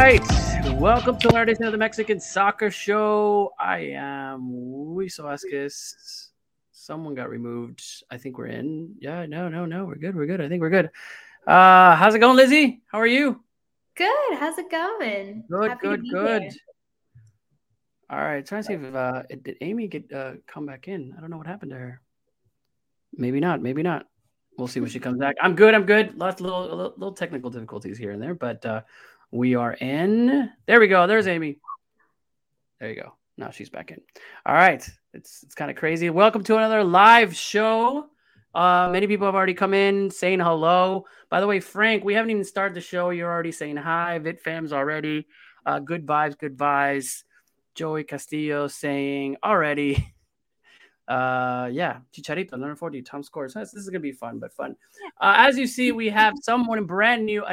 right, welcome to our edition of the Mexican Soccer Show. I am Luis Vázquez. Someone got removed. I think we're in. Yeah, no, we're good. I think we're good. How's it going, Lizzy? How are you? Good. How's it going? Good. Happy to be here. All right. Trying to see if did Amy get come back in? I don't know what happened to her. Maybe not. We'll see when she comes back. I'm good. Lots of little technical difficulties here and there, but we are in. There we go. There's Amy. There you go. Now she's back in. All right. It's kind of crazy. Welcome to another live show. Many people have already come in saying hello. By the way, Frank, we haven't even started the show. You're already saying hi. VitFam's already. Good vibes. Joey Castillo saying already. Chicharito, 140, Tom scores. This is gonna be fun. As you see, we have someone a brand new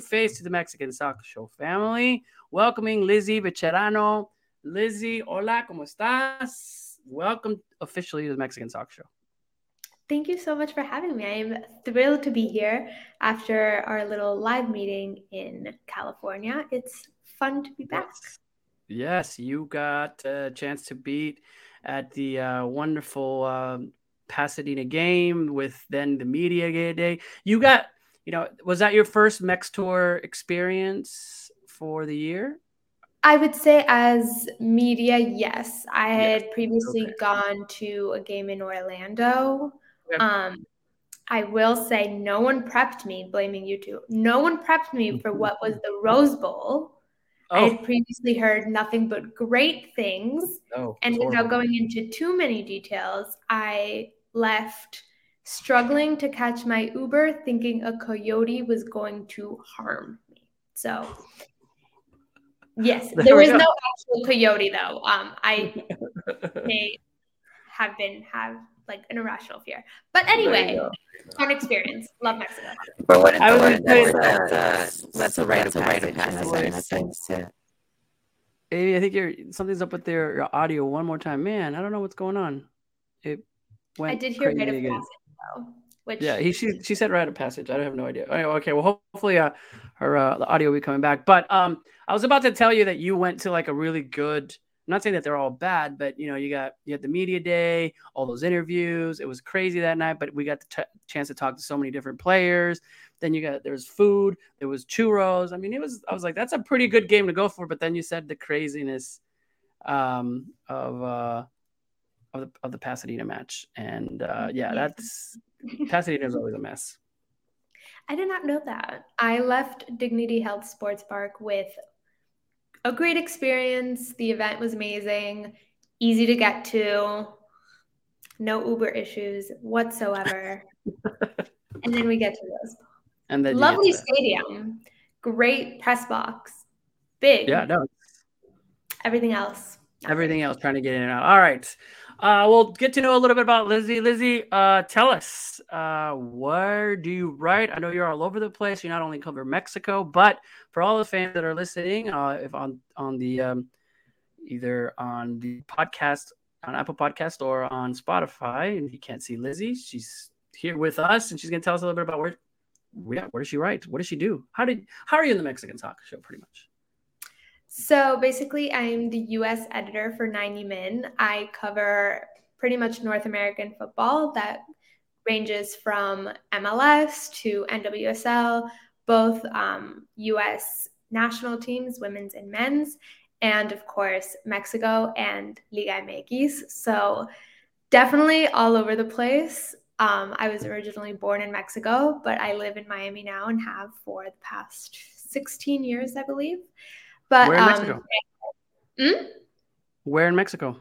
face to the Mexican Soccer Show family. Welcoming Lizzy Becherano. Lizzy, hola, ¿cómo estás? Welcome officially to the Mexican Soccer Show. Thank you so much for having me. I am thrilled to be here after our little live meeting in California. It's fun to be back. Yes, you got a chance to beat at the wonderful Pasadena game with then the media day. You got, was that your first MexTour experience for the year? I would say as media, yes. I had previously gone to a game in Orlando. Okay. I will say no one prepped me, blaming you two. No one prepped me for what was the Rose Bowl. I had previously heard nothing but great things. And without going into too many details, I left struggling to catch my Uber, thinking a coyote was going to harm me. So, yes, there was no actual coyote, though. I may have an irrational fear. But anyway, fun experience. Love Mexico. But what I was going to say, that's a rite of passage. Amy, I think something's up with your audio one more time. Man, I don't know what's going on. I did hear rite of passage, though. She said rite of passage. I have no idea. Okay, well, hopefully her the audio will be coming back. But I was about to tell you that you went to a really good. I'm not saying that they're all bad, but you had the media day, all those interviews. It was crazy that night, but we got the chance to talk to so many different players. Then there was food, there was churros. I mean, I was like, that's a pretty good game to go for. But then you said the craziness of the Pasadena match, and that's Pasadena is always a mess. I did not know that. I left Dignity Health Sports Park with a great experience. The event was amazing, easy to get to, no Uber issues whatsoever. And then we get to this. And then lovely stadium, great press box, big. Yeah, no. Everything else. Everything else, trying to get in and out. All right. We'll get to know a little bit about Lizzy. Lizzy, tell us, where do you write? I know you're all over the place. You not only cover Mexico, but for all the fans that are listening, if on the either on the podcast, on Apple Podcast or on Spotify, and you can't see Lizzy, she's here with us, and she's going to tell us a little bit about where does she write? What does she do? How are you in the Mexican Soccer Show, pretty much? So basically, I'm the U.S. editor for 90 Min. I cover pretty much North American football that ranges from MLS to NWSL, both U.S. national teams, women's and men's, and of course, Mexico and Liga MX. So definitely all over the place. I was originally born in Mexico, but I live in Miami now and have for the past 16 years, I believe. But where in Mexico? Where in Mexico?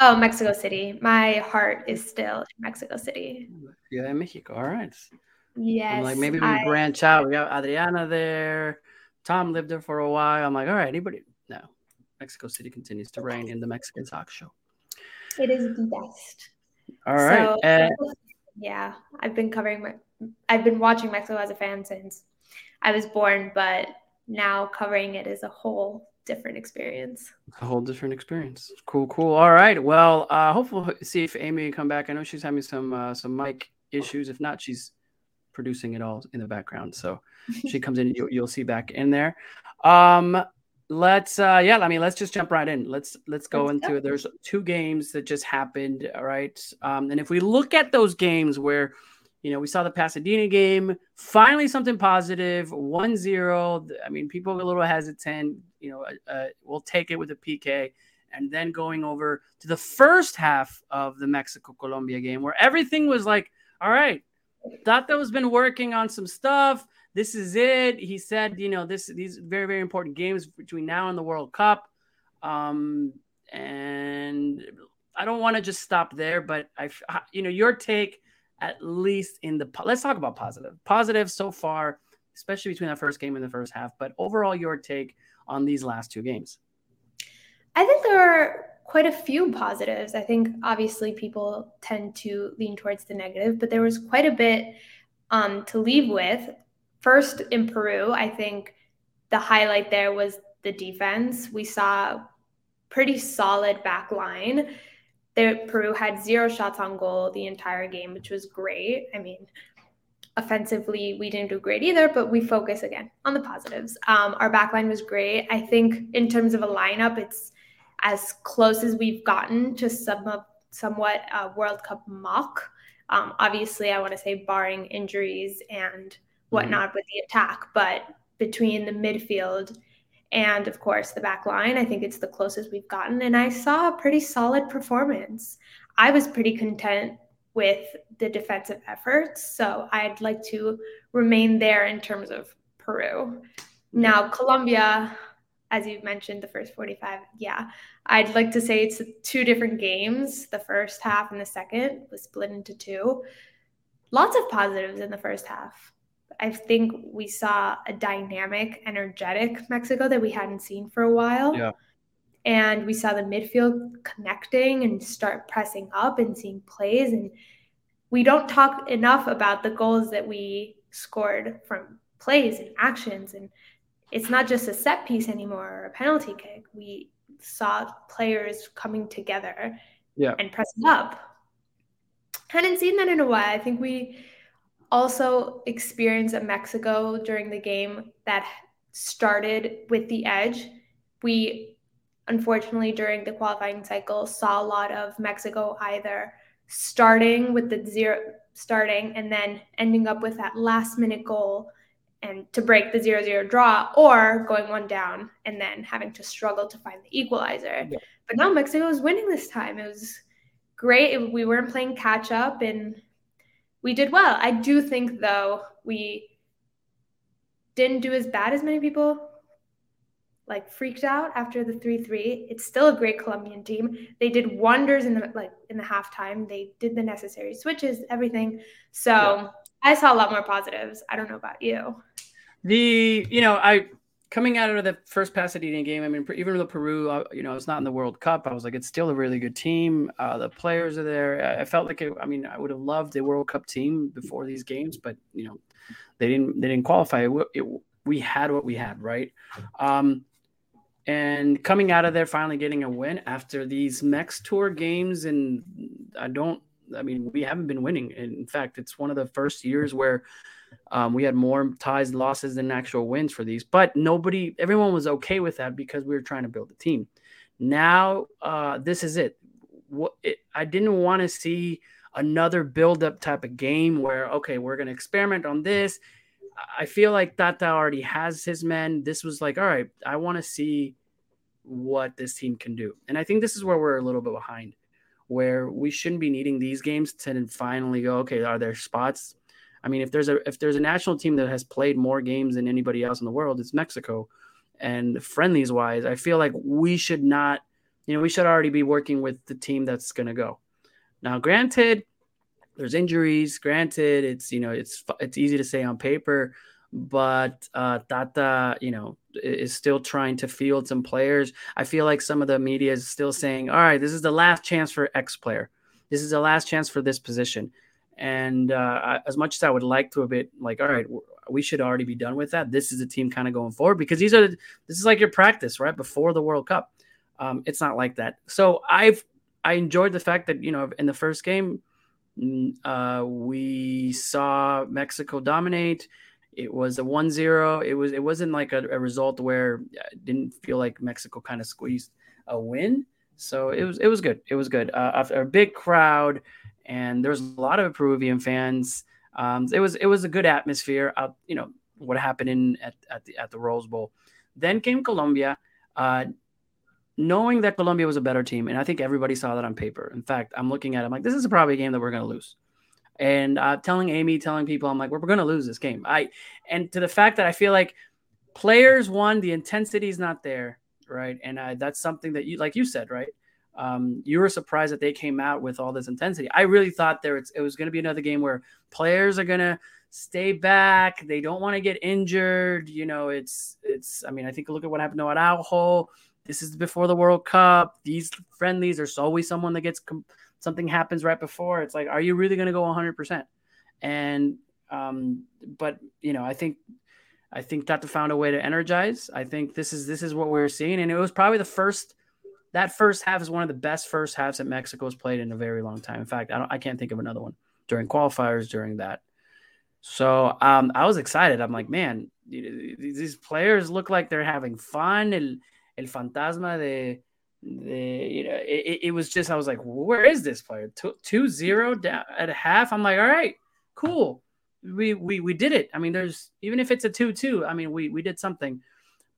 Oh, Mexico City. My heart is still in Mexico City. Yeah, in Mexico. All right. Yes. I'm like, maybe we branch out. We got Adriana there. Tom lived there for a while. I'm like, all right, anybody? No. Mexico City continues to reign in the Mexican Soccer Show. It is the best. All right. So, I've been watching Mexico as a fan since I was born, but now covering it is a whole different experience. Cool. All right. Well, hopefully see if Amy can come back. I know she's having some mic issues. If not, she's producing it all in the background. So she comes in, you'll see back in there. Let's just jump right in. Let's go into it. There's two games that just happened. All right. And if we look at those games where, you know, we saw the Pasadena game, finally something positive, 1-0. I mean, people are a little hesitant, you know, we'll take it with a PK. And then going over to the first half of the Mexico-Colombia game where everything was like, all right, Tata's been working on some stuff. This is it. He said, you know, these very, very important games between now and the World Cup. And I don't want to just stop there, but your take, at least let's talk about positive so far, especially between that first game and the first half, but overall your take on these last two games. I think there are quite a few positives. I think obviously people tend to lean towards the negative, but there was quite a bit to leave with. First, in Peru, I think the highlight there was the defense. We saw a pretty solid back line. Peru had 0 shots on goal the entire game, which was great. I mean, offensively, we didn't do great either, but we focus again on the positives. Our back line was great. I think in terms of a lineup, it's as close as we've gotten to somewhat World Cup mock. Obviously, I want to say barring injuries and whatnot with the attack, but between the midfield and, of course, the back line, I think it's the closest we've gotten. And I saw a pretty solid performance. I was pretty content with the defensive efforts. So I'd like to remain there in terms of Peru. Now, Colombia, as you mentioned, the first 45, I'd like to say it's two different games. The first half and the second was split into two. Lots of positives in the first half. I think we saw a dynamic, energetic Mexico that we hadn't seen for a while. Yeah. And we saw the midfield connecting and start pressing up and seeing plays. And we don't talk enough about the goals that we scored from plays and actions. And it's not just a set piece anymore or a penalty kick. We saw players coming together and pressing up. Hadn't seen that in a while. I think we also experienced a Mexico during the game that started with the edge. We, unfortunately, during the qualifying cycle, saw a lot of Mexico either starting with the starting and then ending up with that last minute goal and to break the 0-0 draw, or going one down and then having to struggle to find the equalizer. Yeah. But now Mexico is winning this time. It was great. We weren't playing catch up and we did well. I do think, though, we didn't do as bad as many people freaked out after the 3-3. It's still a great Colombian team. They did wonders in the halftime. They did the necessary switches, everything. So yeah. I saw a lot more positives. I don't know about you. Coming out of the first Pasadena game, I mean, even though Peru, you know, it's not in the World Cup, I was like, it's still a really good team. The players are there. I felt like, I would have loved a World Cup team before these games, but you know, they didn't qualify. We had what we had, right? And coming out of there, finally getting a win after these MexTour games, and we haven't been winning. In fact, it's one of the first years where we had more ties, losses than actual wins for these, but everyone was okay with that because we were trying to build a team. Now this is it. I didn't want to see another build-up type of game where, okay, we're going to experiment on this. I feel like Tata already has his men. This was like, all right, I want to see what this team can do. And I think this is where we're a little bit behind, where we shouldn't be needing these games to then finally go, okay, are there spots? I mean, if there's a national team that has played more games than anybody else in the world, it's Mexico. And friendlies wise, I feel like we should not, you know, we should already be working with the team that's going to go. Now, granted, there's injuries. Granted, it's, you know, it's easy to say on paper, but Tata, you know, is still trying to field some players. I feel like some of the media is still saying, all right, this is the last chance for X player. This is the last chance for this position. And as much as I would like to, a bit like, all right, we should already be done with that. This is the team kind of going forward, because this is like your practice right before the World Cup. It's not like that. So I enjoyed the fact that, you know, in the first game we saw Mexico dominate. It was a 1-0. It wasn't like a result where I didn't feel like Mexico kind of squeezed a win. So it was good. It was good. After a big crowd, and there was a lot of Peruvian fans. It was a good atmosphere. You know what happened at the Rose Bowl. Then came Colombia. Knowing that Colombia was a better team, and I think everybody saw that on paper. In fact, I'm looking at it, I'm like, this is probably a game that we're going to lose. And telling Amy, telling people, I'm like, we're going to lose this game. And to the fact that I feel like players won, the intensity is not there, right? And that's something that you, like you said, right? You were surprised that they came out with all this intensity. I really thought it was going to be another game where players are going to stay back. They don't want to get injured. You know, I mean, I think look at what happened to Araujo. This is before the World Cup. These friendlies, there's always someone that gets something happens right before. It's like, are you really going to go 100%? And, but you know, I think Tata found a way to energize. I think this is what we're seeing. And it was probably that first half is one of the best first halves that Mexico has played in a very long time. In fact, I can't think of another one during qualifiers during that. So I was excited. I'm like, man, these players look like they're having fun. El fantasma you know, it was just, I was like, where is this player? 2-0 down at a half. I'm like, all right, cool. We did it. I mean, there's, even if it's a 2-2, I mean, we did something.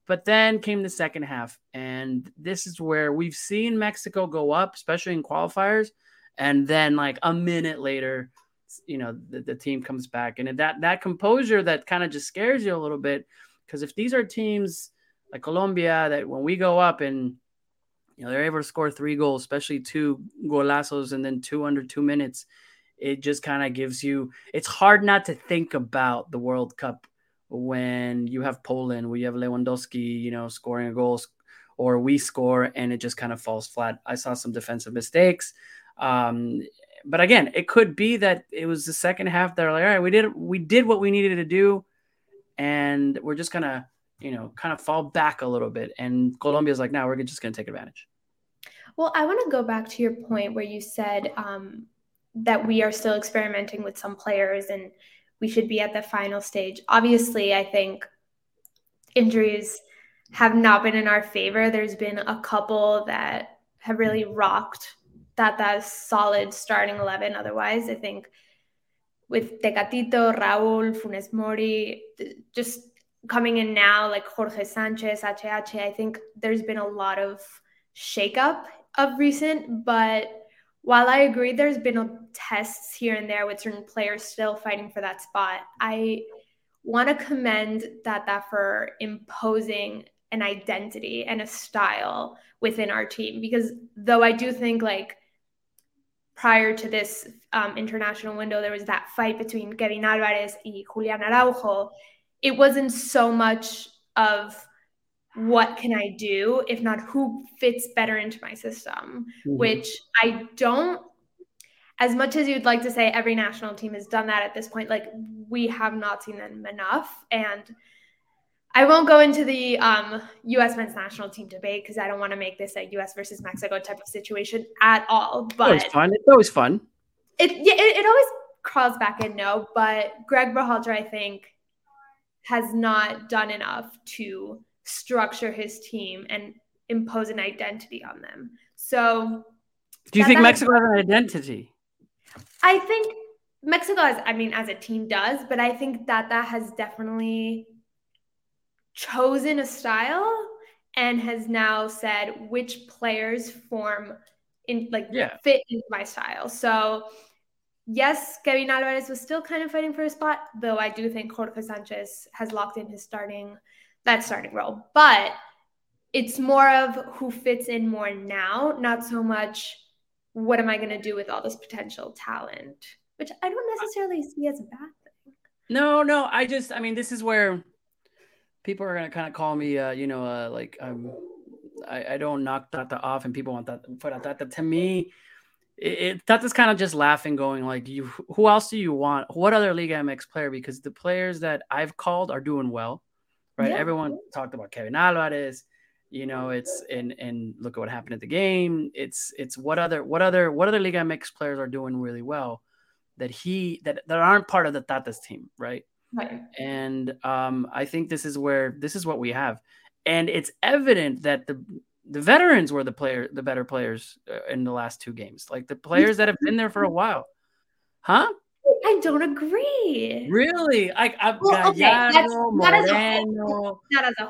But then came the second half. And this is where we've seen Mexico go up, especially in qualifiers. And then like a minute later, you know, the team comes back. And that composure that kind of just scares you a little bit. Because if these are teams like Colombia, that when we go up and, you know, they're able to score 3 goals, especially 2 golazos and then 2 under 2 minutes, it just kind of gives you, it's hard not to think about the World Cup when you have Poland, where you have Lewandowski, you know, scoring a goal, or we score and it just kind of falls flat. I saw some defensive mistakes. But again, it could be that it was the second half. They're like, all right, we did what we needed to do. And we're just going to, you know, kind of fall back a little bit. And Colombia's like, now we're just going to take advantage. Well, I want to go back to your point where you said that we are still experimenting with some players and we should be at the final stage. Obviously, I think injuries have not been in our favor. There's been a couple that have really rocked Tata's solid starting 11. Otherwise, I think with Tecatito, Raúl, Funes Mori, just coming in now, like Jorge Sanchez, HH, I think there's been a lot of shakeup of recent. But while I agree there's been tests here and there with certain players still fighting for that spot, I want to commend Tata for imposing an identity and a style within our team. Because though I do think like prior to this international window, there was that fight between Kevin Alvarez and Julián Araujo, it wasn't so much of what can I do, if not who fits better into my system, mm-hmm. which I don't, as much as you'd like to say every national team has done that at this point, like we have not seen them enough. And I won't go into the U.S. men's national team debate because I don't want to make this a U.S. versus Mexico type of situation at all. But it's fun. It's always fun. It always crawls back in, no, but Greg Berhalter, I think, has not done enough to structure his team and impose an identity on them. So do you think Mexico has an identity? I think Mexico has, I mean, as a team does, but I think that has definitely chosen a style and has now said which players form in like fit into my style. So yes, Kevin Alvarez was still kind of fighting for a spot, though I do think Jorge Sanchez has locked in his starting role. But it's more of who fits in more now, not so much what am I going to do with all this potential talent, which I don't necessarily see as a bad thing. No, I mean, this is where people are going to kind of call me, I don't knock Tata off and people want that put out Tata. To me, Tata's kind of just laughing, going like, who else do you want? What other Liga MX player? Because the players that I've called are doing well, right? Yeah. Everyone talked about Kevin Alvarez, you know, it's and look at what happened at the game. It's what other Liga MX players are doing really well that aren't part of the Tata's team, right? Right. And I think this is what we have. And it's evident that the veterans were the better players in the last two games. Like the players that have been there for a while. Huh? I don't agree. Really? Well, okay. Gallardo, Moreno,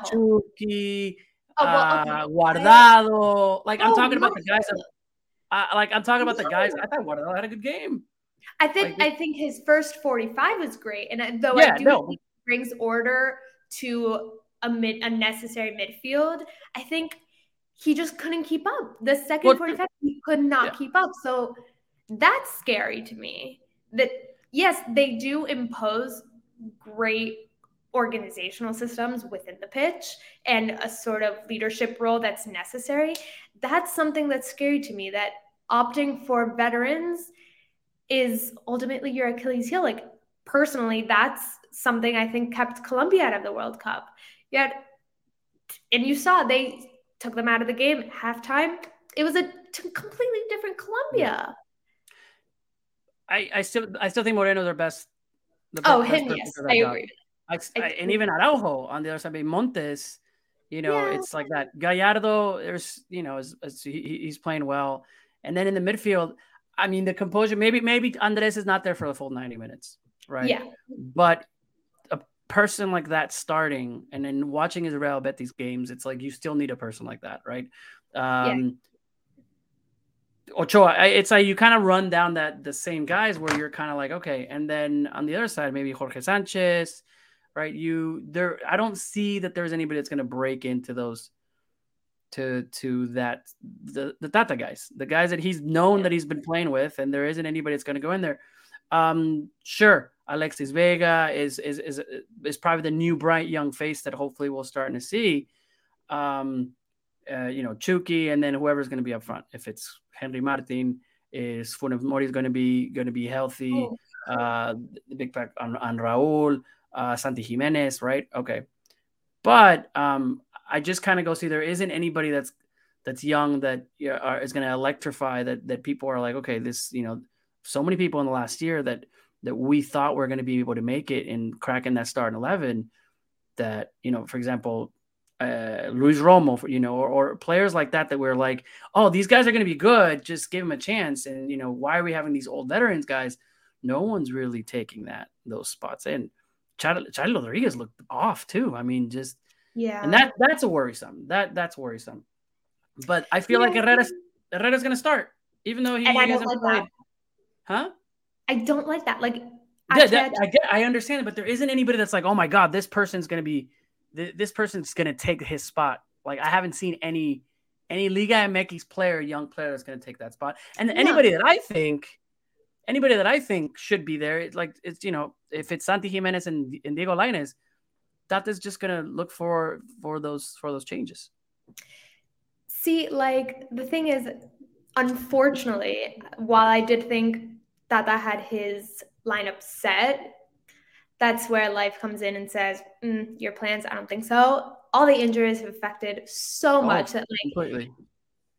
Chucky, Guardado. Like I'm talking about the guys. I thought Guardado had a good game. I think his first 45 was great, and though think he brings order to a necessary midfield, I think he just couldn't keep up. The second 45, he could not keep up. So that's scary to me. That yes, they do impose great organizational systems within the pitch and a sort of leadership role that's necessary. That's something that's scary to me. That opting for veterans is ultimately your Achilles heel. Like personally, that's something I think kept Colombia out of the World Cup. And you saw they took them out of the game at halftime. It was a completely different Colombia. I still think Moreno is our best. Yes, I agree. And even Araujo on the other side, Montes. It's like that. Gallardo, there's he's playing well, and then in the midfield. I mean, the composure, maybe Andres is not there for the full 90 minutes, right? Yeah. But a person like that starting and then watching his Real Betis games, it's like you still need a person like that, right? Ochoa, it's like you kind of run down the same guys where you're kind of like, okay. And then on the other side, maybe Jorge Sanchez, right? I don't see that there's anybody that's going to break into those to the Tata guys, the guys that he's known that he's been playing with, and there isn't anybody that's going to go in there. Sure, Alexis Vega is probably the new bright young face that hopefully we'll start to see. Chucky, and then whoever's going to be up front. If it's Henry Martin, is Funes Mori is going to be healthy? The big pack on Raúl, Santi Jimenez, right? Okay, but I just kind of go see there isn't anybody that's young that is going to electrify that people are like, okay, this, so many people in the last year that we thought were going to be able to make it and crack in that starting 11 that, for example, Luis Romo, or players like that we're like, oh, these guys are going to be good. Just give them a chance. And, why are we having these old veterans guys? No one's really taking those spots. And Chicharito Rodriguez looked off too. I mean, just, yeah, and that's a worrisome. That's worrisome. But I feel like Herrera's going to start, even though he hasn't played. Huh? I don't like that. Like, I understand it, but there isn't anybody that's like, oh my God, this person's going to be, this person's going to take his spot. Like, I haven't seen any Liga MX young player that's going to take that spot. And anybody that I think should be there, if it's Santi Jimenez and Diego Lainez, Tata's just gonna look for those changes. See, like the thing is, unfortunately, while I did think Tata had his lineup set, that's where life comes in and says, "Your plans? I don't think so." All the injuries have affected so much that completely.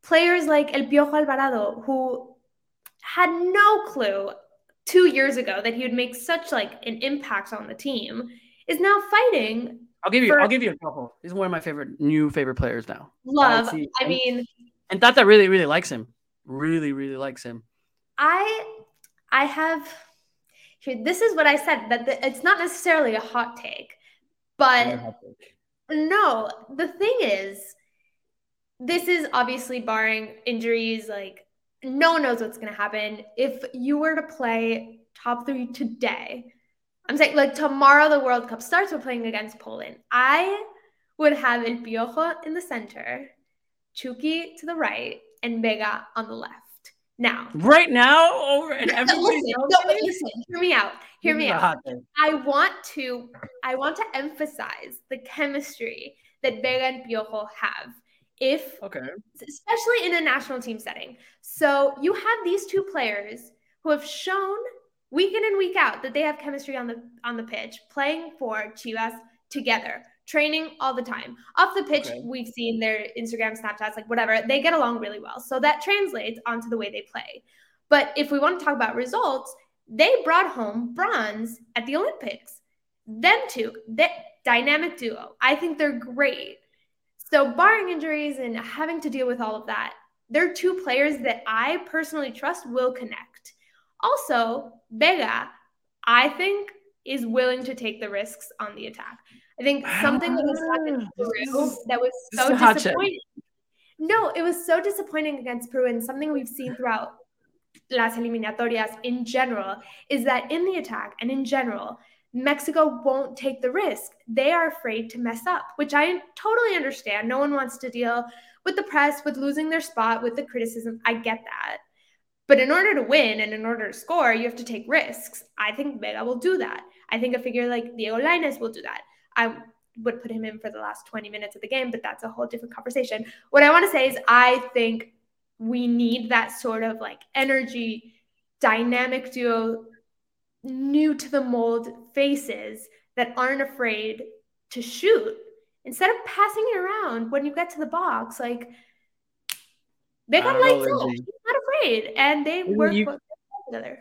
Players like El Piojo Alvarado, who had no clue 2 years ago that he would make such an impact on the team, is now fighting. I'll give you a couple. He's one of my favorite players now. Love. And Tata really, really likes him. Really, really likes him. This is what I said, that it's not necessarily a hot take, but no, the thing is, this is obviously barring injuries. Like no one knows what's going to happen. If you were to play top three today, I'm saying tomorrow the World Cup starts, we're playing against Poland. I would have El Piojo in the center, Chucky to the right, and Vega on the left. Now. Right now? Listen, hear me out. I want to emphasize the chemistry that Vega and Piojo have. Especially in a national team setting. So you have these two players who have shown week in and week out that they have chemistry on the pitch, playing for Chivas together, training all the time. Off the pitch, We've seen their Instagram, Snapchats, whatever. They get along really well. So that translates onto the way they play. But if we want to talk about results, they brought home bronze at the Olympics. them two, that dynamic duo, I think they're great. So barring injuries and having to deal with all of that, they're two players that I personally trust will connect. Also, Vega, I think, is willing to take the risks on the attack. I think something that was Peru that was so disappointing. No, it was so disappointing against Peru, and something we've seen throughout las eliminatorias in general is that in the attack and in general, Mexico won't take the risk. They are afraid to mess up, which I totally understand. No one wants to deal with the press, with losing their spot, with the criticism. I get that. But in order to win and in order to score, you have to take risks. I think Vega will do that. I think a figure like Diego Lainez will do that. I would put him in for the last 20 minutes of the game, but that's a whole different conversation. What I want to say is I think we need that sort of like energy, dynamic duo, new to the mold faces that aren't afraid to shoot. Instead of passing it around when you get to the box, like they got lights up. She's not afraid, and they work together.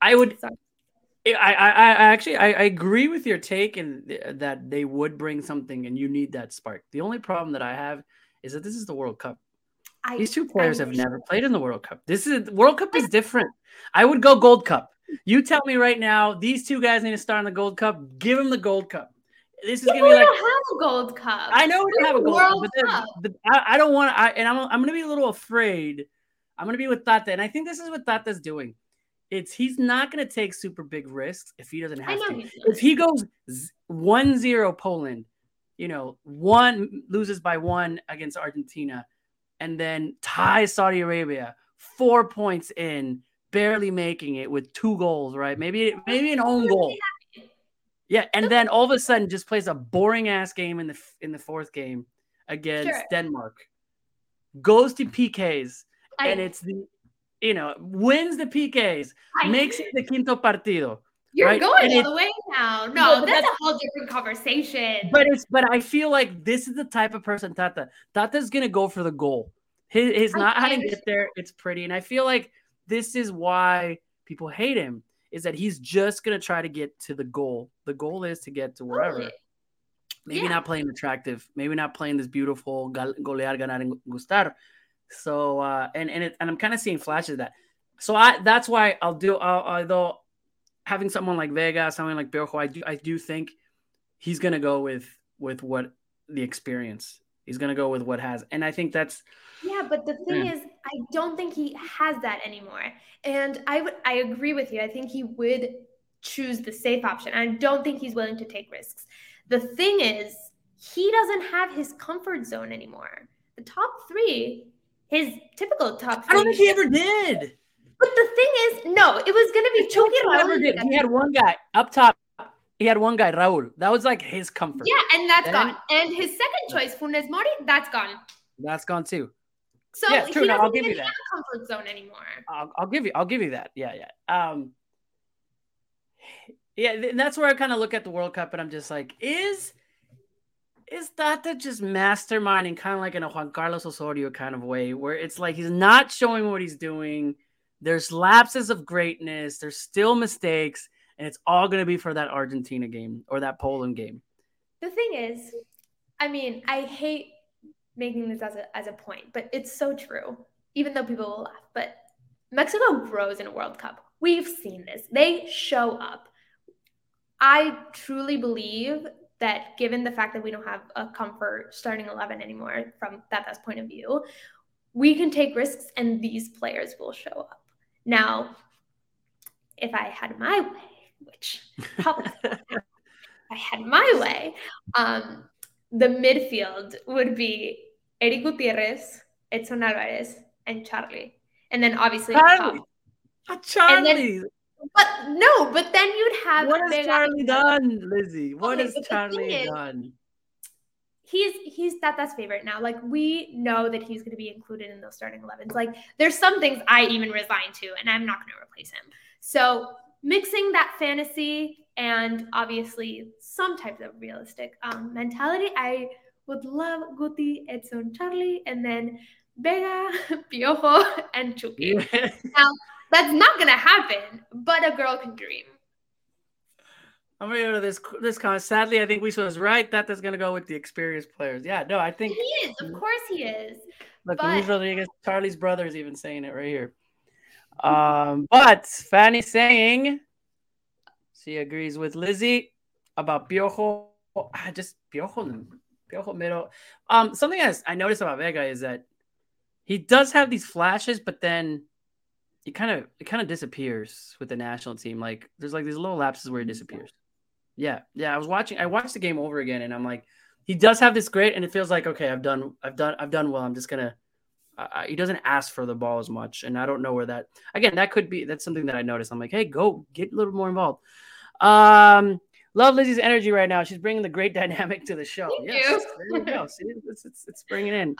I would. Sorry. I actually agree with your take and that they would bring something, and you need that spark. The only problem that I have is that this is the World Cup. These two players have never played in the World Cup. World Cup is different. I would go Gold Cup. You tell me right now, these two guys need to start in the Gold Cup. Give them the Gold Cup. This is gonna be like, don't have a Gold Cup. I know we don't have a Gold Cup, but I don't want to. And I'm gonna be a little afraid. I'm gonna be with Tata, and I think this is what Tata's doing. He's not gonna take super big risks if he doesn't have to. If he goes 1-0 Poland, loses by one against Argentina, and then ties Saudi Arabia 4 points in, barely making it with 2 goals, right? Maybe an own goal. Yeah, and then all of a sudden just plays a boring-ass game in the fourth game against Denmark. Goes to PKs, and it's the, wins the PKs, makes it the quinto partido. You're right? Going all the way now. No, that's a whole different conversation. But I feel like this is the type of person Tata's going to go for the goal. He's not how to get there. It's pretty. And I feel like this is why people hate him. Is that he's just going to try to get to the goal. The goal is to get to wherever. Maybe not playing attractive. Maybe not playing this beautiful golear, ganar, and gustar. So, and I'm kind of seeing flashes of that. So that's why although having someone like Vega, someone like Berho, I do think he's going to go with what the experience. He's going to go with what has. And I think that's... Yeah, but the thing is, I don't think he has that anymore. And I agree with you. I think he would choose the safe option. I don't think he's willing to take risks. The thing is, he doesn't have his comfort zone anymore. The top three, his typical top three... I don't think he ever did. But the thing is, no, it was going to be Chucky and Raúl. He had one guy up top. He had one guy, Raúl. That was like his comfort. Yeah, and that's gone. And his second choice, Funes Mori, that's gone. That's gone too. So yeah, true. He doesn't even have a comfort zone anymore. I'll give you that. Yeah. That's where I kind of look at the World Cup, and I'm just like, is Tata just masterminding, kind of like in a Juan Carlos Osorio kind of way, where it's like he's not showing what he's doing. There's lapses of greatness. There's still mistakes. And it's all going to be for that Argentina game or that Poland game. The thing is, I mean, I hate making this as a point, but it's so true, even though people will laugh. But Mexico grows in a World Cup. We've seen this. They show up. I truly believe that given the fact that we don't have a comfort starting 11 anymore from Tata's point of view, we can take risks and these players will show up. Now, if I had my way, which probably I had my way, the midfield would be Eric Gutierrez, Edson Alvarez, and Charlie. And then obviously Charlie. Charlie. But then you'd have... What has Charlie done, Lizzy? What has Charlie done? He's Tata's favorite now. Like, we know that he's going to be included in those starting 11s. Like, there's some things I even resign to, and I'm not going to replace him. So... mixing that fantasy and obviously some types of realistic mentality. I would love Guti, Edson, Charlie, and then Vega, Piojo, and Chucky. Now, that's not going to happen, but a girl can dream. I'm ready to this comment. Sadly, I think Wiso is right. Tata's going to go with the experienced players. Yeah, no, I think... He is. Of course he is. Look, Luis Rodriguez, Charlie's brother, is even saying it right here. But Fanny's saying she agrees with Lizzy about Piojo. Piojo middle. Something I noticed about Vega is that he does have these flashes, but then it kind of disappears with the national team. Like there's like these little lapses where he disappears. Yeah. I watched the game over again, and I'm like, he does have this great, and it feels like, okay, I've done well. I'm just gonna. He doesn't ask for the ball as much, and I don't know where that. Again, that could be. That's something that I noticed. I'm like, hey, go get a little more involved. Love Lizzy's energy right now. She's bringing the great dynamic to the show. Thank you. There you go. See, it's bringing it in.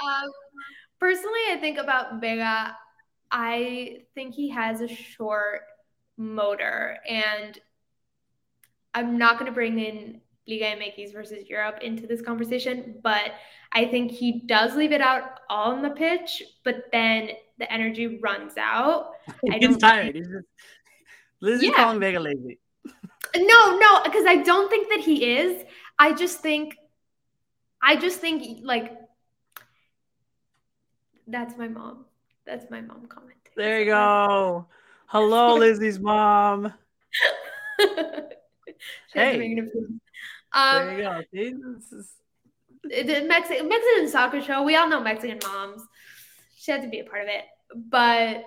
Personally, I think about Vega. I think he has a short motor, and I'm not going to bring in Liga MX versus Europe into this conversation, but I think he does leave it out all on the pitch, but then the energy runs out. He's tired. Lizzy calling Vega lazy. No, because I don't think that he is. I just think like that's my mom. That's my mom commenting. There you go. Hello, Lizzy's mom. Hey. There you go. The Mexican soccer show. We all know Mexican moms. She had to be a part of it. But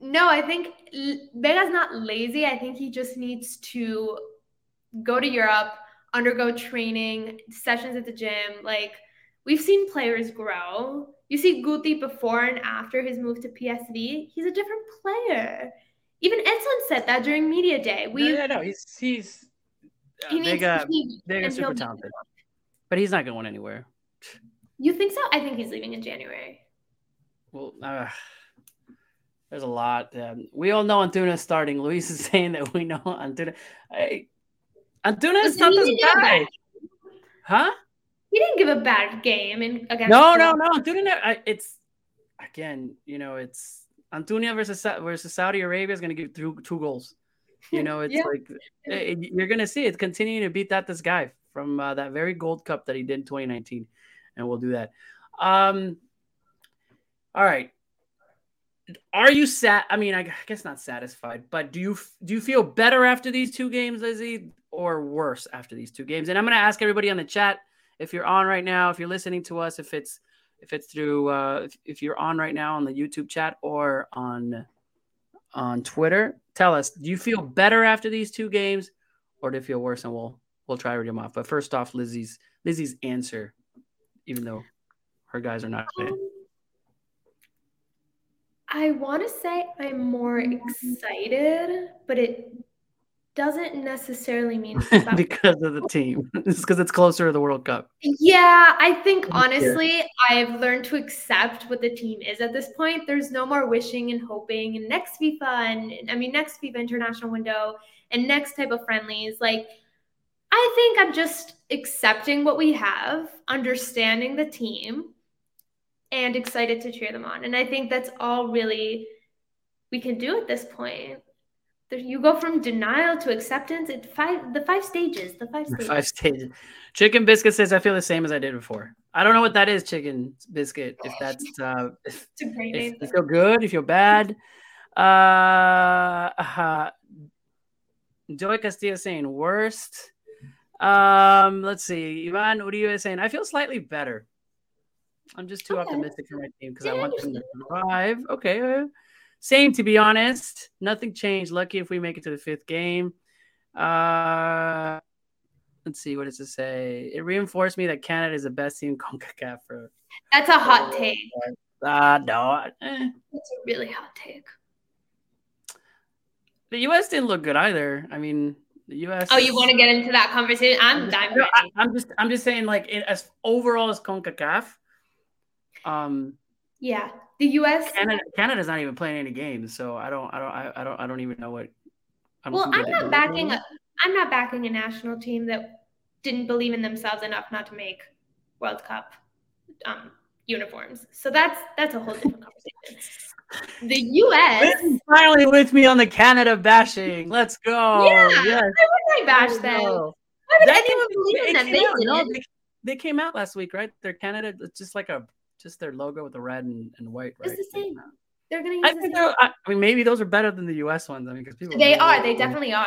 no, I think Vega's not lazy. I think he just needs to go to Europe, undergo training, sessions at the gym. Like, we've seen players grow. You see Guti before and after his move to PSV. He's a different player. Even Edson said that during media day. He's Vega's super talented, but he's not going anywhere. You think so? I think he's leaving in January. Well, there's a lot. We all know Antuna's starting. Luis is saying that we know Antuna. Antuna is not this guy, huh? He didn't give a bad game against. No. Antuna. It's again, you know, it's Antuna versus Saudi Arabia is going to give two goals. You know, it's like you're going to see it continuing to beat this guy from that very Gold Cup that he did in 2019. And we'll do that. All right. Are you sad? I mean, I guess not satisfied, but do you feel better after these two games, Lizzy, or worse after these two games? And I'm going to ask everybody on the chat, if you're on right now, if you're listening to us, if it's through if you're on right now on the YouTube chat or on Twitter, tell us, do you feel better after these two games or do you feel worse? And we'll try to read them off. But first off, Lizzy's answer, even though her guys are not playing. I want to say I'm more excited, but it doesn't necessarily mean it's about because of the team. It's because it's closer to the World Cup. Yeah, I think honestly, I've learned to accept what the team is at this point. There's no more wishing and hoping. And next FIFA international window and next type of friendlies. Like, I think I'm just accepting what we have, understanding the team, and excited to cheer them on. And I think that's all really we can do at this point. You go from denial to acceptance at the five stages. Five stages. Chicken Biscuit says, I feel the same as I did before. I don't know what that is, Chicken Biscuit. If that's it's a great name. If you feel good, if you feel bad. Joy Castillo saying worst. Let's see. Ivan Uribe saying, I feel slightly better. I'm just too optimistic for my team because I want them to survive. Okay. Same, to be honest. Nothing changed. Lucky if we make it to the fifth game. Let's see. What does it say? It reinforced me that Canada is the best team in CONCACAF. That's a hot take. No. That's a really hot take. The U.S. didn't look good either. I mean, the U.S. Oh, you want to get into that conversation? I'm just saying, like, as overall as CONCACAF. Yeah. The U.S. Canada's not even playing any games, so I don't even know what. I'm not backing a national team that didn't believe in themselves enough not to make World Cup uniforms. So that's a whole different conversation. The U.S. Lynn's finally with me on the Canada bashing. Let's go. Yeah, yes. Why would I bash them? Why would anyone believe in them? They came out last week, right? Their Canada, it's just like their logo with the red and white, right? It's the same. They're going to use the same. I mean, maybe those are better than the U.S. ones. I mean, because people. They are. They definitely are.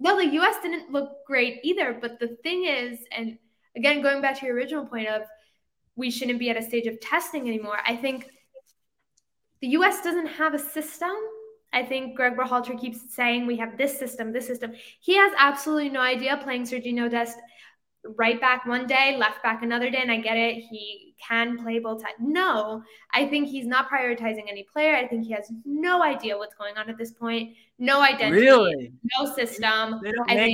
No, the U.S. didn't look great either. But the thing is, and again, going back to your original point of, we shouldn't be at a stage of testing anymore. I think the U.S. doesn't have a system. I think Greg Berhalter keeps saying we have this system, this system. He has absolutely no idea playing Serginho Dest right back one day, left back another day, and I get it. He can play both sides. No, I think he's not prioritizing any player. I think he has no idea what's going on at this point. No identity. Really? No system. They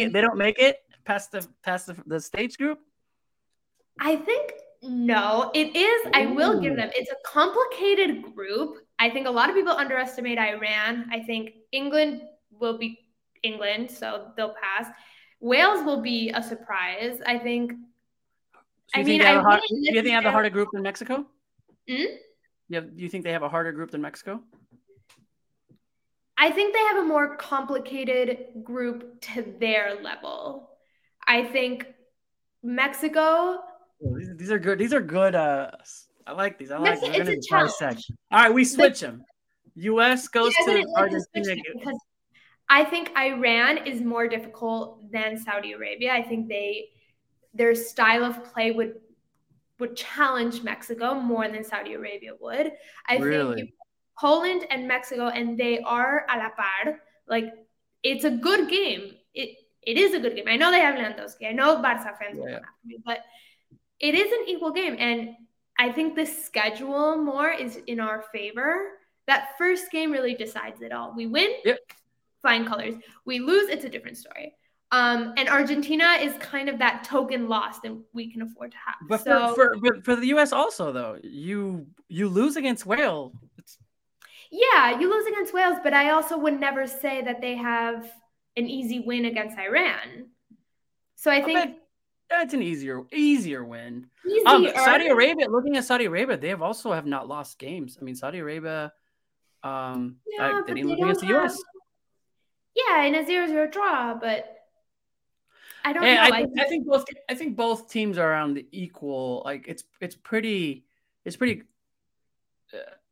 don't make it past the stage group? I think... No, it is. I will give them. It's a complicated group. I think a lot of people underestimate Iran. I think England will be England, so they'll pass. Wales will be a surprise. I think. So I mean, do you think they have a harder group than Mexico? Mm? Do you think they have a harder group than Mexico? I think they have a more complicated group to their level. I think Mexico. These are good. These are good. I like these. I like them. It's a challenge. All right, we switch them. U.S. goes to Argentina. Because I think Iran is more difficult than Saudi Arabia. I think their style of play would challenge Mexico more than Saudi Arabia would. I think Poland and Mexico, and they are a la par. Like, it's a good game. It is a good game. I know they have Lewandowski. I know Barca fans will come after me, but it is an equal game, and I think the schedule more is in our favor. That first game really decides it all. We win, flying colors. We lose, it's a different story. And Argentina is kind of that token loss that we can afford to have. But for the U.S. also, though, you lose against Wales. Yeah, you lose against Wales, but I also would never say that they have an easy win against Iran. So I think... That's an easier win. Saudi Arabia, looking at Saudi Arabia, they have not lost games. I mean, Saudi Arabia, they didn't look against the U.S. Yeah, in a 0-0 draw, but I don't know. I think both teams are around the equal. Like it's pretty,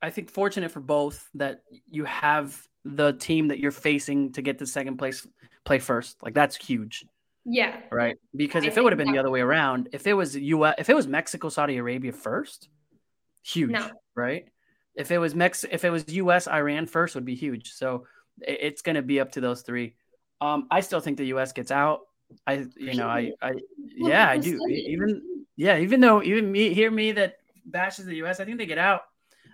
I think, fortunate for both that you have the team that you're facing to get to second place play first. Like, that's huge. Yeah. Right. Because if it would have been the other way around, if it was Mexico, Saudi Arabia first, huge. No. Right. If it was US, Iran first would be huge. So it's going to be up to those three. I still think the US gets out. I do. Even though that bashes the US, I think they get out.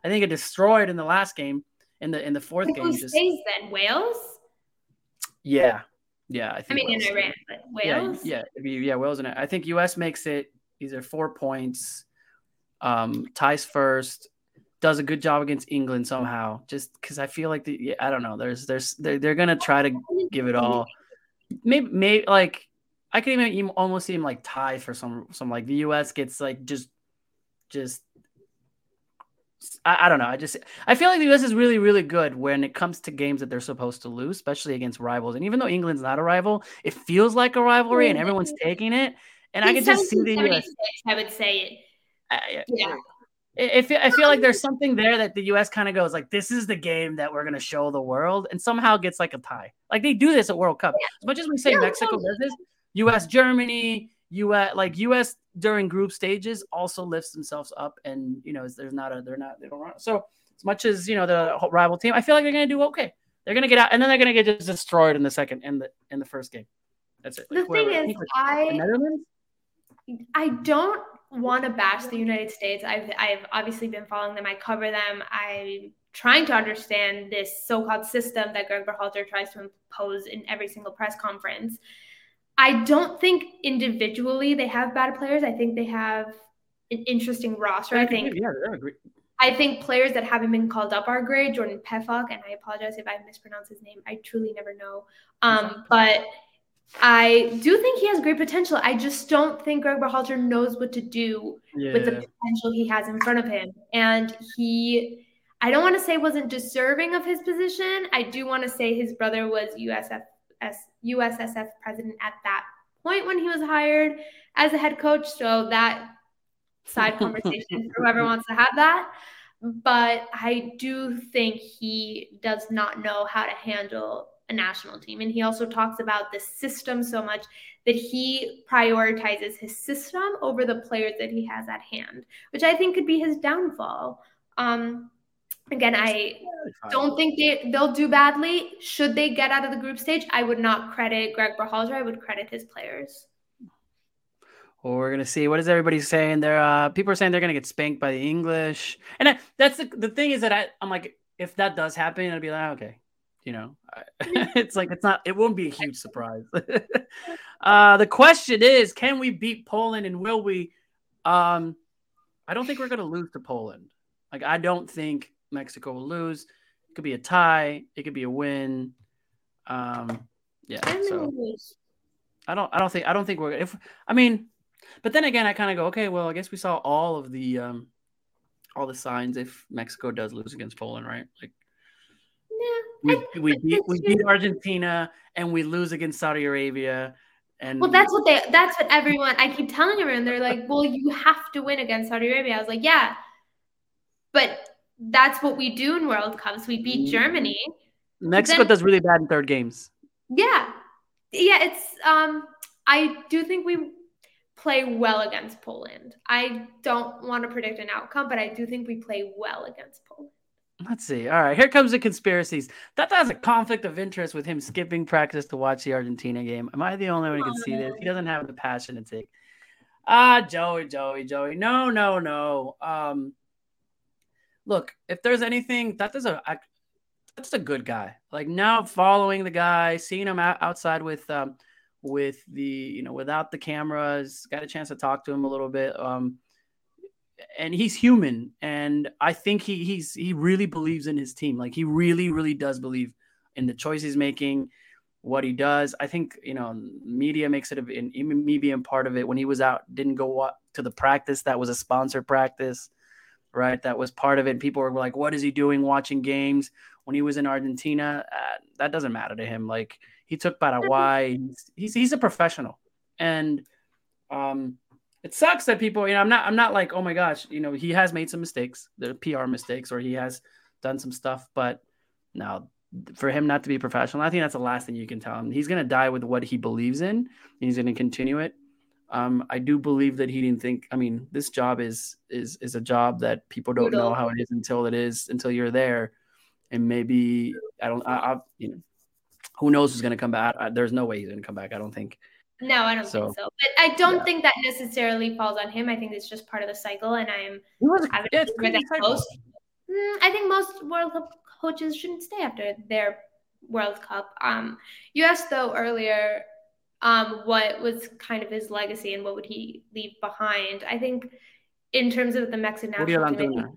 I think it destroyed in the last game in the fourth game. Who stays then? Wales? Yeah. Yeah, I think. I mean, in Iran, but Wales. Yeah, Wales and I think U.S. makes it. These are 4 points. Ties first. Does a good job against England somehow. Just because I feel like I don't know. They're gonna try to give it all. Maybe like I could even almost seem like tie for some like the U.S. gets like just. I don't know. I feel like the U.S. is really, really good when it comes to games that they're supposed to lose, especially against rivals. And even though England's not a rival, it feels like a rivalry, and everyone's taking it. And I can just see the U.S. I would say it. Yeah. I feel like there's something there that the U.S. kind of goes like, "This is the game that we're going to show the world," and somehow gets like a tie. Like they do this at World Cup. As much as we say Mexico does this, U.S., Germany. U.S. during group stages also lifts themselves up, and they don't run. So as much as the rival team, I feel like they're gonna do okay. They're gonna get out, and then they're gonna get just destroyed in the second in the first game. That's it. The thing is, I don't want to bash the United States. I've obviously been following them. I cover them. I'm trying to understand this so-called system that Greg Berhalter tries to impose in every single press conference. I don't think individually they have bad players. I think they have an interesting roster. I think players that haven't been called up are great. Jordan Pefok, and I apologize if I mispronounce his name. I truly never know. But I do think he has great potential. I just don't think Greg Berhalter knows what to do with the potential he has in front of him. And he, I don't want to say wasn't deserving of his position. I do want to say his brother was USSF president at that point when he was hired as a head coach. So that side conversation, for whoever wants to have that. But I do think he does not know how to handle a national team. And he also talks about the system so much that he prioritizes his system over the players that he has at hand, which I think could be his downfall. Again, I don't think they'll do badly. Should they get out of the group stage, I would not credit Greg Berhalter. I would credit his players. Well, we're going to see. What is everybody saying? People are saying they're going to get spanked by the English. And that's the thing is that I'm like, if that does happen, I'd be like, okay. You know, it won't be a huge surprise. The question is, can we beat Poland and will we? I don't think we're going to lose to Poland. Like, I don't think Mexico will lose. It could be a tie. It could be a win. I don't think we're. But then again, I kind of go, okay. Well, I guess we saw all the signs if Mexico does lose against Poland, right? Like. We beat Argentina and we lose against Saudi Arabia. And well, that's what everyone, I keep telling everyone, they're like, well, you have to win against Saudi Arabia. I was like, yeah, but that's what we do in World Cups. We beat Germany. Mexico does really bad in third games. Yeah. Yeah. It's, I do think we play well against Poland. I don't want to predict an outcome, but I do think we play well against Poland. Let's see. All right. Here comes the conspiracies. That has a conflict of interest with him skipping practice to watch the Argentina game. Am I the only one who can see this? He doesn't have the passion to take. Joey. No. Look, if there's anything, that's a good guy. Like now following the guy, seeing him outside with the, without the cameras, got a chance to talk to him a little bit. And he's human, and I think he really believes in his team. Like he really, really does believe in the choice he's making, what he does. I think media makes it me being part of it. When he was out, didn't go to the practice that was a sponsored practice, right? That was part of it. People were like, "What is he doing? Watching games?" When he was in Argentina, that doesn't matter to him. Like he took Paraguay. He's a professional, and it sucks that people, I'm not like, oh my gosh, he has made some mistakes, the PR mistakes, or he has done some stuff, but now for him not to be professional, I think that's the last thing you can tell him. He's going to die with what he believes in, and he's going to continue it. I do believe that he didn't think, this job is a job that people don't know how it is until you're there. And maybe who knows who's going to come back. There's no way he's going to come back. I don't think. No, I don't think so. But I don't think that necessarily falls on him. I think it's just part of the cycle, and I think most World Cup coaches shouldn't stay after their World Cup. You asked, though, earlier what was kind of his legacy and what would he leave behind. I think in terms of the Mexican national team.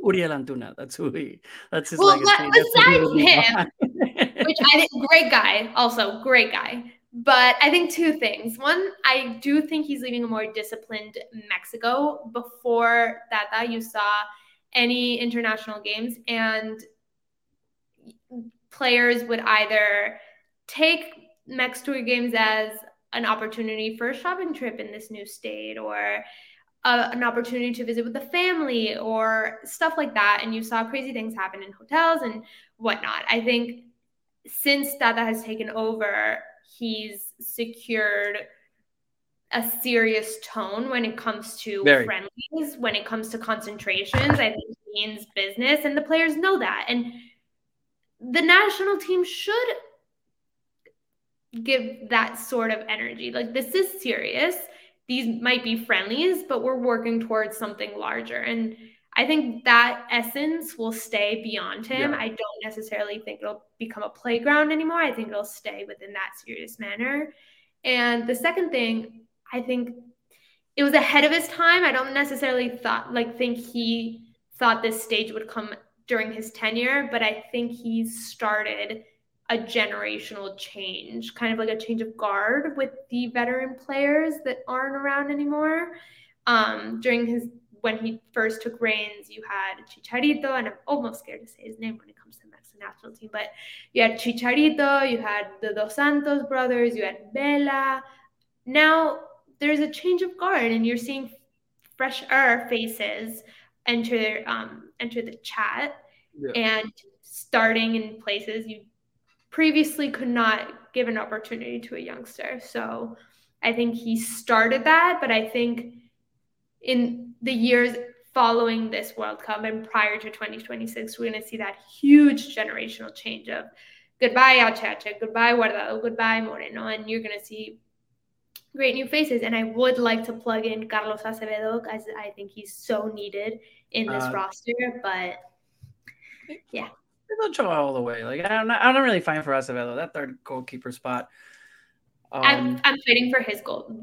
Uriel Antuna. That's his legacy. Well, besides him, which I think great guy. But I think two things. One, I do think he's leaving a more disciplined Mexico. Before that you saw any international games, and players would either take MexTour games as an opportunity for a shopping trip in this new state, or an opportunity to visit with the family, or stuff like that. And you saw crazy things happen in hotels and whatnot. I think since Tata has taken over, he's secured a serious tone when it comes to friendlies, when it comes to concentrations. I think he means business, and the players know that. And the national team should give that sort of energy. Like, this is serious. These might be friendlies, but we're working towards something larger. And I think that essence will stay beyond him. Yeah. I don't necessarily think it'll become a playground anymore. I think it'll stay within that serious manner. And the second thing, I think it was ahead of his time. I don't necessarily think he thought this stage would come during his tenure, but I think he started a generational change, kind of like a change of guard with the veteran players that aren't around anymore. When he first took reins, you had Chicharito, and I'm almost scared to say his name when it comes to the Mexican national team, but you had Chicharito, you had the Dos Santos brothers, you had Vela. Now there's a change of guard, and you're seeing fresher faces enter the chat, and starting in places you previously could not give an opportunity to a youngster. So I think he started that, but I think in the years following this World Cup and prior to 2026, we're going to see that huge generational change of goodbye Alchacha, goodbye Guardado, goodbye Moreno, and you're going to see great new faces. And I would like to plug in Carlos Acevedo, as I think he's so needed in this roster, but yeah. They'll show all the way. Like I'm not really fine for Acevedo, that third goalkeeper spot. I'm fighting for his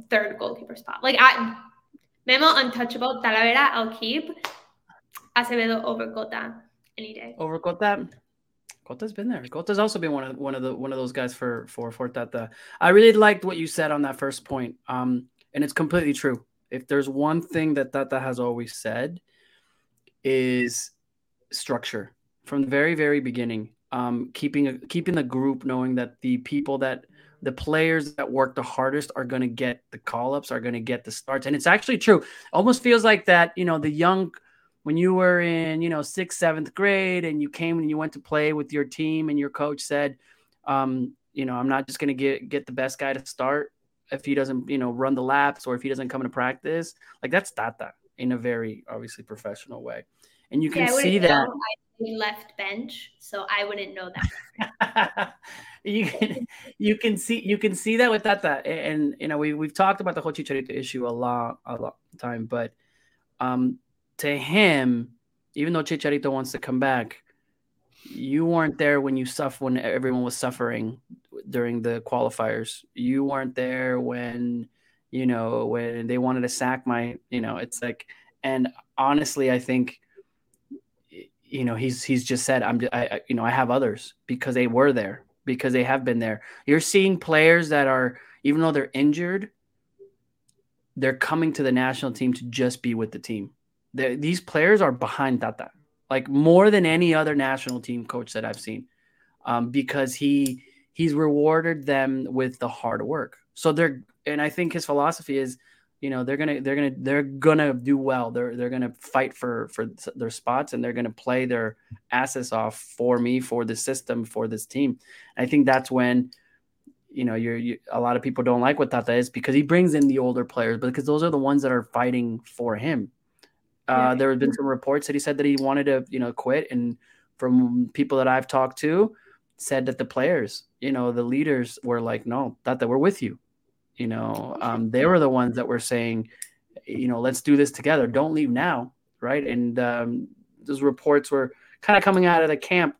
third goalkeeper spot. Like Memo untouchable, Talavera I'll keep. Acevedo over Cota any day. Over Cota. Cota's been there. Cota's also been one of those guys for Tata. I really liked what you said on that first point. And it's completely true. If there's one thing that Tata has always said is structure. From the very, very beginning, keeping the group, knowing that the players that work the hardest are going to get the call-ups, are going to get the starts. And it's actually true. Almost feels like that, the young, when you were in, 6th, 7th grade and you came and you went to play with your team and your coach said, I'm not just going to get the best guy to start if he doesn't, run the laps or if he doesn't come into practice. Like that's Tata in a very, obviously, professional way. And you can see that. Left bench, so I wouldn't know that. you can see that with Tata, and we've talked about the whole Chicharito issue a lot of time, but to him, even though Chicharito wants to come back, you weren't there when everyone was suffering during the qualifiers. You weren't there when they wanted to sack my. It's like, and honestly, I think. He's just said, I have others because they were there, because they have been there. You're seeing players that are, even though they're injured, they're coming to the national team to just be with the team. These players are behind Tata, like more than any other national team coach that I've seen, because he's rewarded them with the hard work. So I think his philosophy is, they're gonna do well. They're gonna fight for their spots, and they're gonna play their asses off for me, for the system, for this team. And I think that's when, a lot of people don't like what Tata is because he brings in the older players, but because those are the ones that are fighting for him. There have been some reports that he said that he wanted to, quit, and from people that I've talked to, said that the players, the leaders were like, no, Tata, we're with you. They were the ones that were saying, let's do this together. Don't leave now. Right. And those reports were kind of coming out of the camp.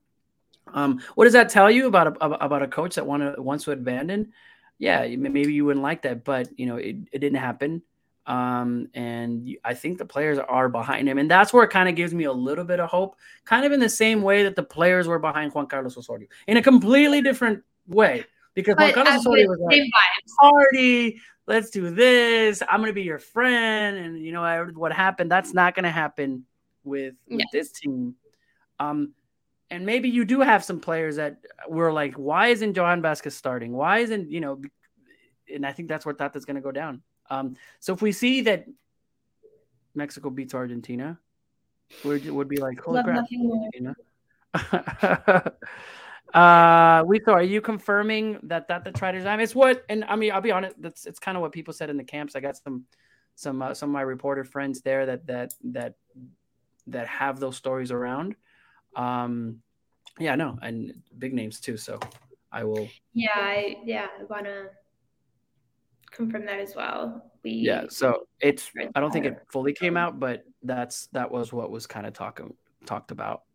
What does that tell you about a coach that wants to abandon? Yeah, maybe you wouldn't like that, but, it didn't happen. And I think the players are behind him. And that's where it kind of gives me a little bit of hope, kind of in the same way that the players were behind Juan Carlos Osorio in a completely different way. Because Juan Carlos Osorio was like, party, let's do this. I'm going to be your friend. And, what happened, that's not going to happen with this team. And maybe you do have some players that were like, why isn't Johan Vasquez starting? Why isn't, and I think that's where Tata's going to go down. So if we see that Mexico beats Argentina, we would be like, holy crap. So are you confirming that the traders? I'll be honest. It's kind of what people said in the camps. I got some of my reporter friends there that have those stories around. And big names too. So I will. Yeah, I wanna confirm that as well. So it's. I don't think it fully came out, but that was what was kind of talked about.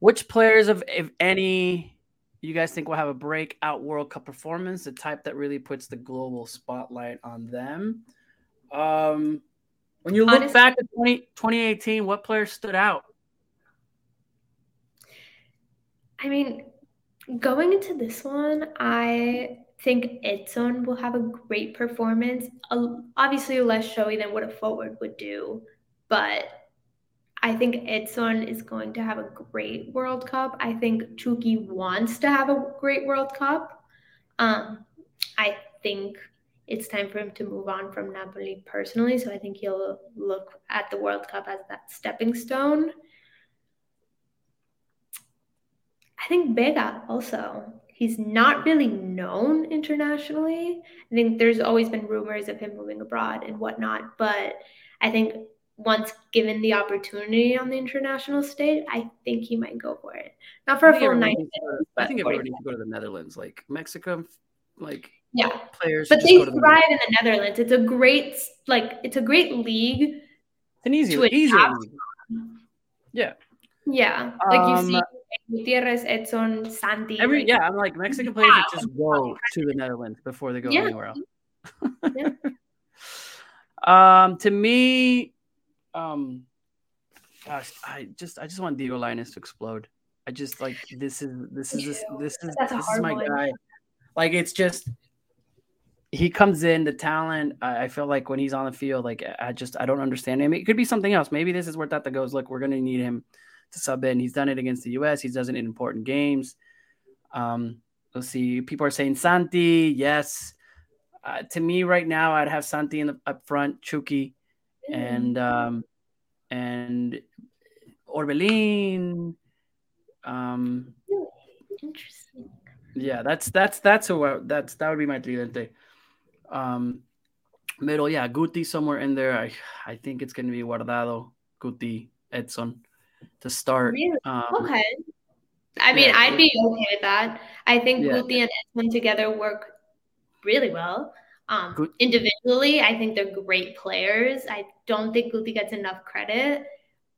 Which players, if any, you guys think will have a breakout World Cup performance, the type that really puts the global spotlight on them? When you look back at 2018, what players stood out? I mean, going into this one, I think Edson will have a great performance. Obviously, less showy than what a forward would do, but I think Edson is going to have a great World Cup. I think Chucky wants to have a great World Cup. I think it's time for him to move on from Napoli personally, so I think he'll look at the World Cup as that stepping stone. I think Vega also. He's not really known internationally. I think there's always been rumors of him moving abroad and whatnot, but I think once given the opportunity on the international stage, I think he might go for it. Not for a full 90 minutes. I think everybody needs to go to the Netherlands, like Mexico, like players. But they thrive in the Netherlands. It's a great, like, it's a great league. It's an easy league. Yeah. Yeah. Like you see Gutierrez, Edson, Santi. I'm like Mexican players that just go to the Netherlands before they go anywhere else. Yeah. To me, I just want Diego Lainez to explode. I just like this is my guy. Like it's just he comes in the talent. I feel like when he's on the field, like I don't understand him. It could be something else. Maybe this is where Tata goes. Look, we're gonna need him to sub in. He's done it against the U.S. He's done it in important games. Let's see. People are saying Santi. Yes. To me right now, I'd have Santi up front. Chucky. And Orbelin. Interesting. Yeah, that would be my tridente. Middle, yeah, Guti somewhere in there. I think it's going to be Guardado, Guti, Edson to start. Really? Okay. I'd be okay with that. I think Guti and Edson together work really well. Individually, I think they're great players. I don't think Guti gets enough credit.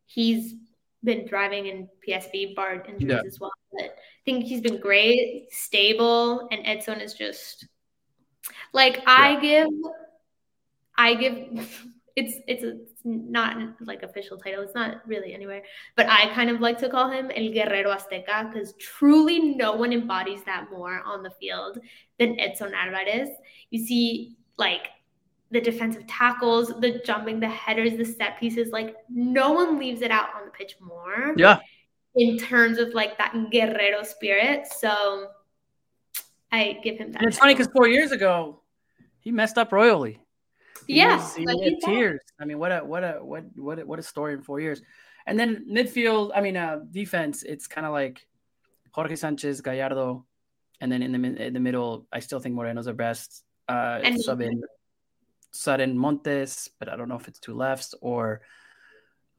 He's been thriving in PSV, barred injuries as well. But I think he's been great, stable, and Edson is just like I give. It's not like official title. It's not really anywhere. But I kind of like to call him El Guerrero Azteca because truly no one embodies that more on the field than Edson Alvarez. You see, like, the defensive tackles, the jumping, the headers, the set pieces. Like, no one leaves it out on the pitch more. Yeah. In terms of, like, that Guerrero spirit. So, I give him that. And it's funny because 4 years ago, he messed up royally. Tears. I mean, what a story in 4 years. And then defense. It's kind of like Jorge Sanchez, Gallardo, and then in the middle, I still think Moreno's the best. Sub in Montes, but I don't know if it's two lefts or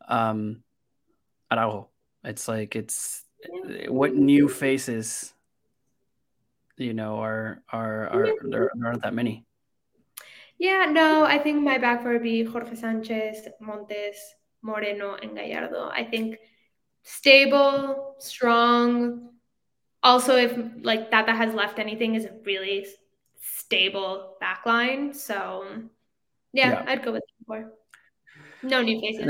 Araujo. It's like what new faces, there aren't that many. Yeah, no, I think my back four would be Jorge Sanchez, Montes, Moreno, and Gallardo. I think stable, strong. Also, if like Tata has left anything, is a really stable back line. So, I'd go with that four. No new faces.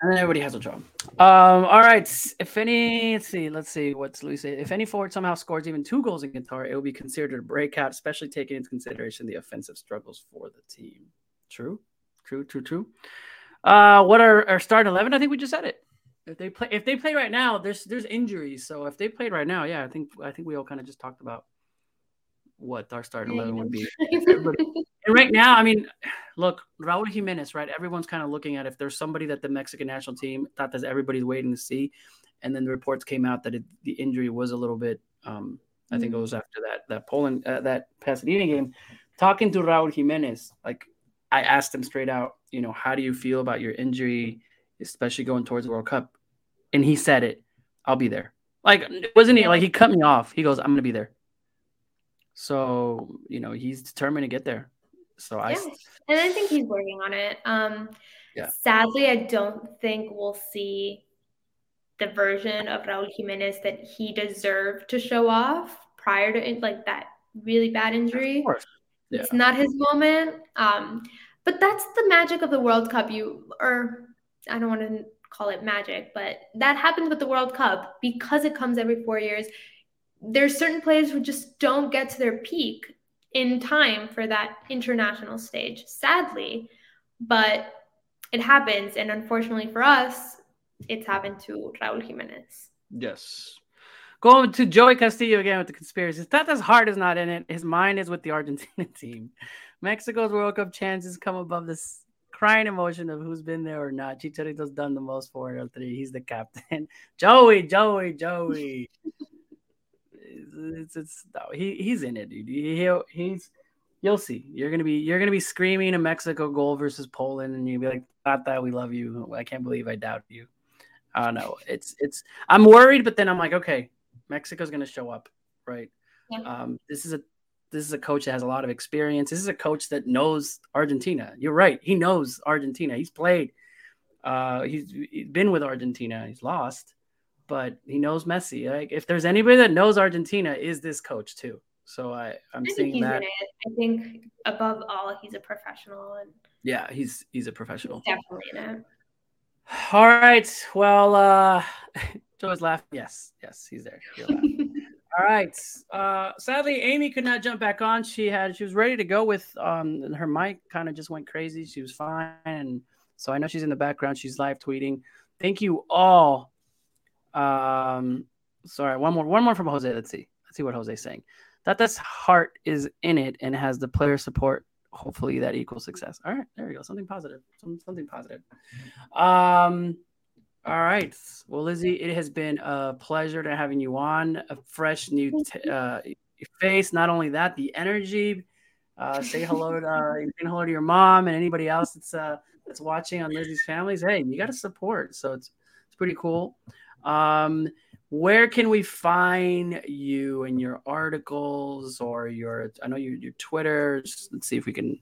And then everybody has a job. All right. Let's see what's Luis say. If any forward somehow scores even 2 goals in Qatar, it will be considered a breakout, especially taking into consideration the offensive struggles for the team. True. What are our starting 11? I think we just said it. If they play right now, there's injuries. So if they played right now, I think we all kind of just talked about what our starting 11 would be. And right now, I mean, look, Raúl Jimenez, right? Everyone's kind of looking at if there's somebody that the Mexican national team thought that everybody's waiting to see. And then the reports came out that the injury was a little bit, I think it was after that Poland, that Pasadena game. Talking to Raúl Jimenez, like I asked him straight out, how do you feel about your injury, especially going towards the World Cup? And he said it, I'll be there. Like, wasn't he? Like, he cut me off. He goes, I'm going to be there. So, he's determined to get there. So and I think he's working on it. Sadly, I don't think we'll see the version of Raúl Jimenez that he deserved to show off prior to like that really bad injury. Of course. Yeah. It's not his moment. But that's the magic of the World Cup. I don't want to call it magic, but that happens with the World Cup because it comes every 4 years. There's certain players who just don't get to their peak in time for that international stage, sadly, but it happens. And unfortunately for us, it's happened to Raúl Jimenez. Yes. Going to Joey Castillo again with the conspiracies. Tata's heart is not in it. His mind is with the Argentina team. Mexico's World Cup chances come above this crying emotion of who's been there or not. Chicharito's done the most for it or three. He's the captain. Joey. He's in it, dude. You'll see. You're gonna be screaming a Mexico goal versus Poland, and you'll be like, Tata, we love you. I can't believe I doubt you. I don't know. I'm worried, but then I'm like, okay, Mexico's gonna show up, right? Yeah. This is a coach that has a lot of experience. This is a coach that knows Argentina. You're right. He knows Argentina. He's played. He's been with Argentina. He's lost, but he knows Messi. Like, if there's anybody that knows Argentina, is this coach too. So I'm seeing that. I think above all, he's a professional. And yeah, he's a professional. He's definitely in it. All right. Well, Joe's laughing. Yes, he's there. You're laughing. All right. Sadly, Amy could not jump back on. She was ready to go with her mic kind of just went crazy. She was fine. And so I know she's in the background. She's live tweeting. Thank you all. Sorry, one more from Jose. Let's see what Jose's saying. Tata's heart is in it and has the player support. Hopefully that equals success. All right, there we go. Something positive. All right. Well, Lizzy, it has been a pleasure to having you on. A fresh new face. Not only that, the energy. Say hello to your mom and anybody else that's watching on Lizzy's Families. Hey, you got to support. So it's pretty cool. Where can we find you and your articles or your? I know your Twitter. Let's see if we can.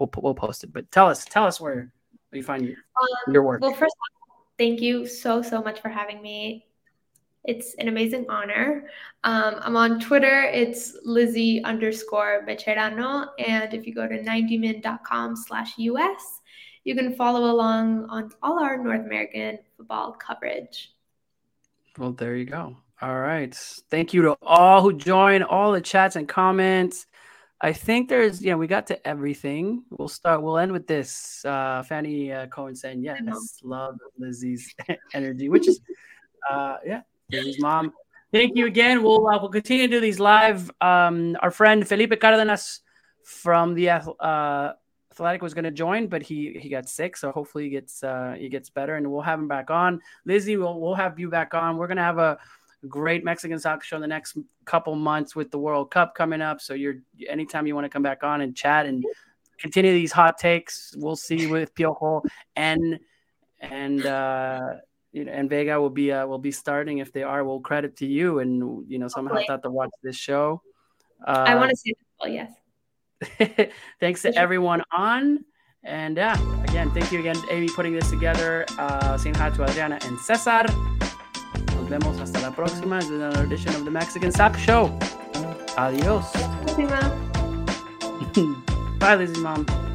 We'll post it. But tell us where you find your work. Well, first of all, thank you so much for having me. It's an amazing honor. I'm on Twitter. It's Lizzy _Becherano, and if you go to 90min.com/US, you can follow along on all our North American football coverage. Well, there you go. All right. Thank you to all who joined, all the chats and comments. I think we got to everything. We'll end with this. Fanny Cohen saying, yes, love Lizzy's energy, which is, Lizzy's mom. Thank you again. We'll continue to do these live. Our friend Felipe Cardenas from the Athletic was going to join, but he got sick, so hopefully he gets better, and we'll have him back on. Lizzy, we'll have you back on. We're going to have a great Mexican soccer show in the next couple months with the World Cup coming up. So anytime you want to come back on and chat and continue these hot takes, we'll see with Piojo and Vega will be starting. If they are, we'll credit to you, and somehow I thought to watch this show. I want to see it. Well, yes. Thanks to everyone on, and again, thank you again, Amy, putting this together. Saying hi to Adriana and Cesar. Nos vemos hasta la próxima. This is another edition of the Mexican Soccer Show. Adios. Bye, Lizzy mom.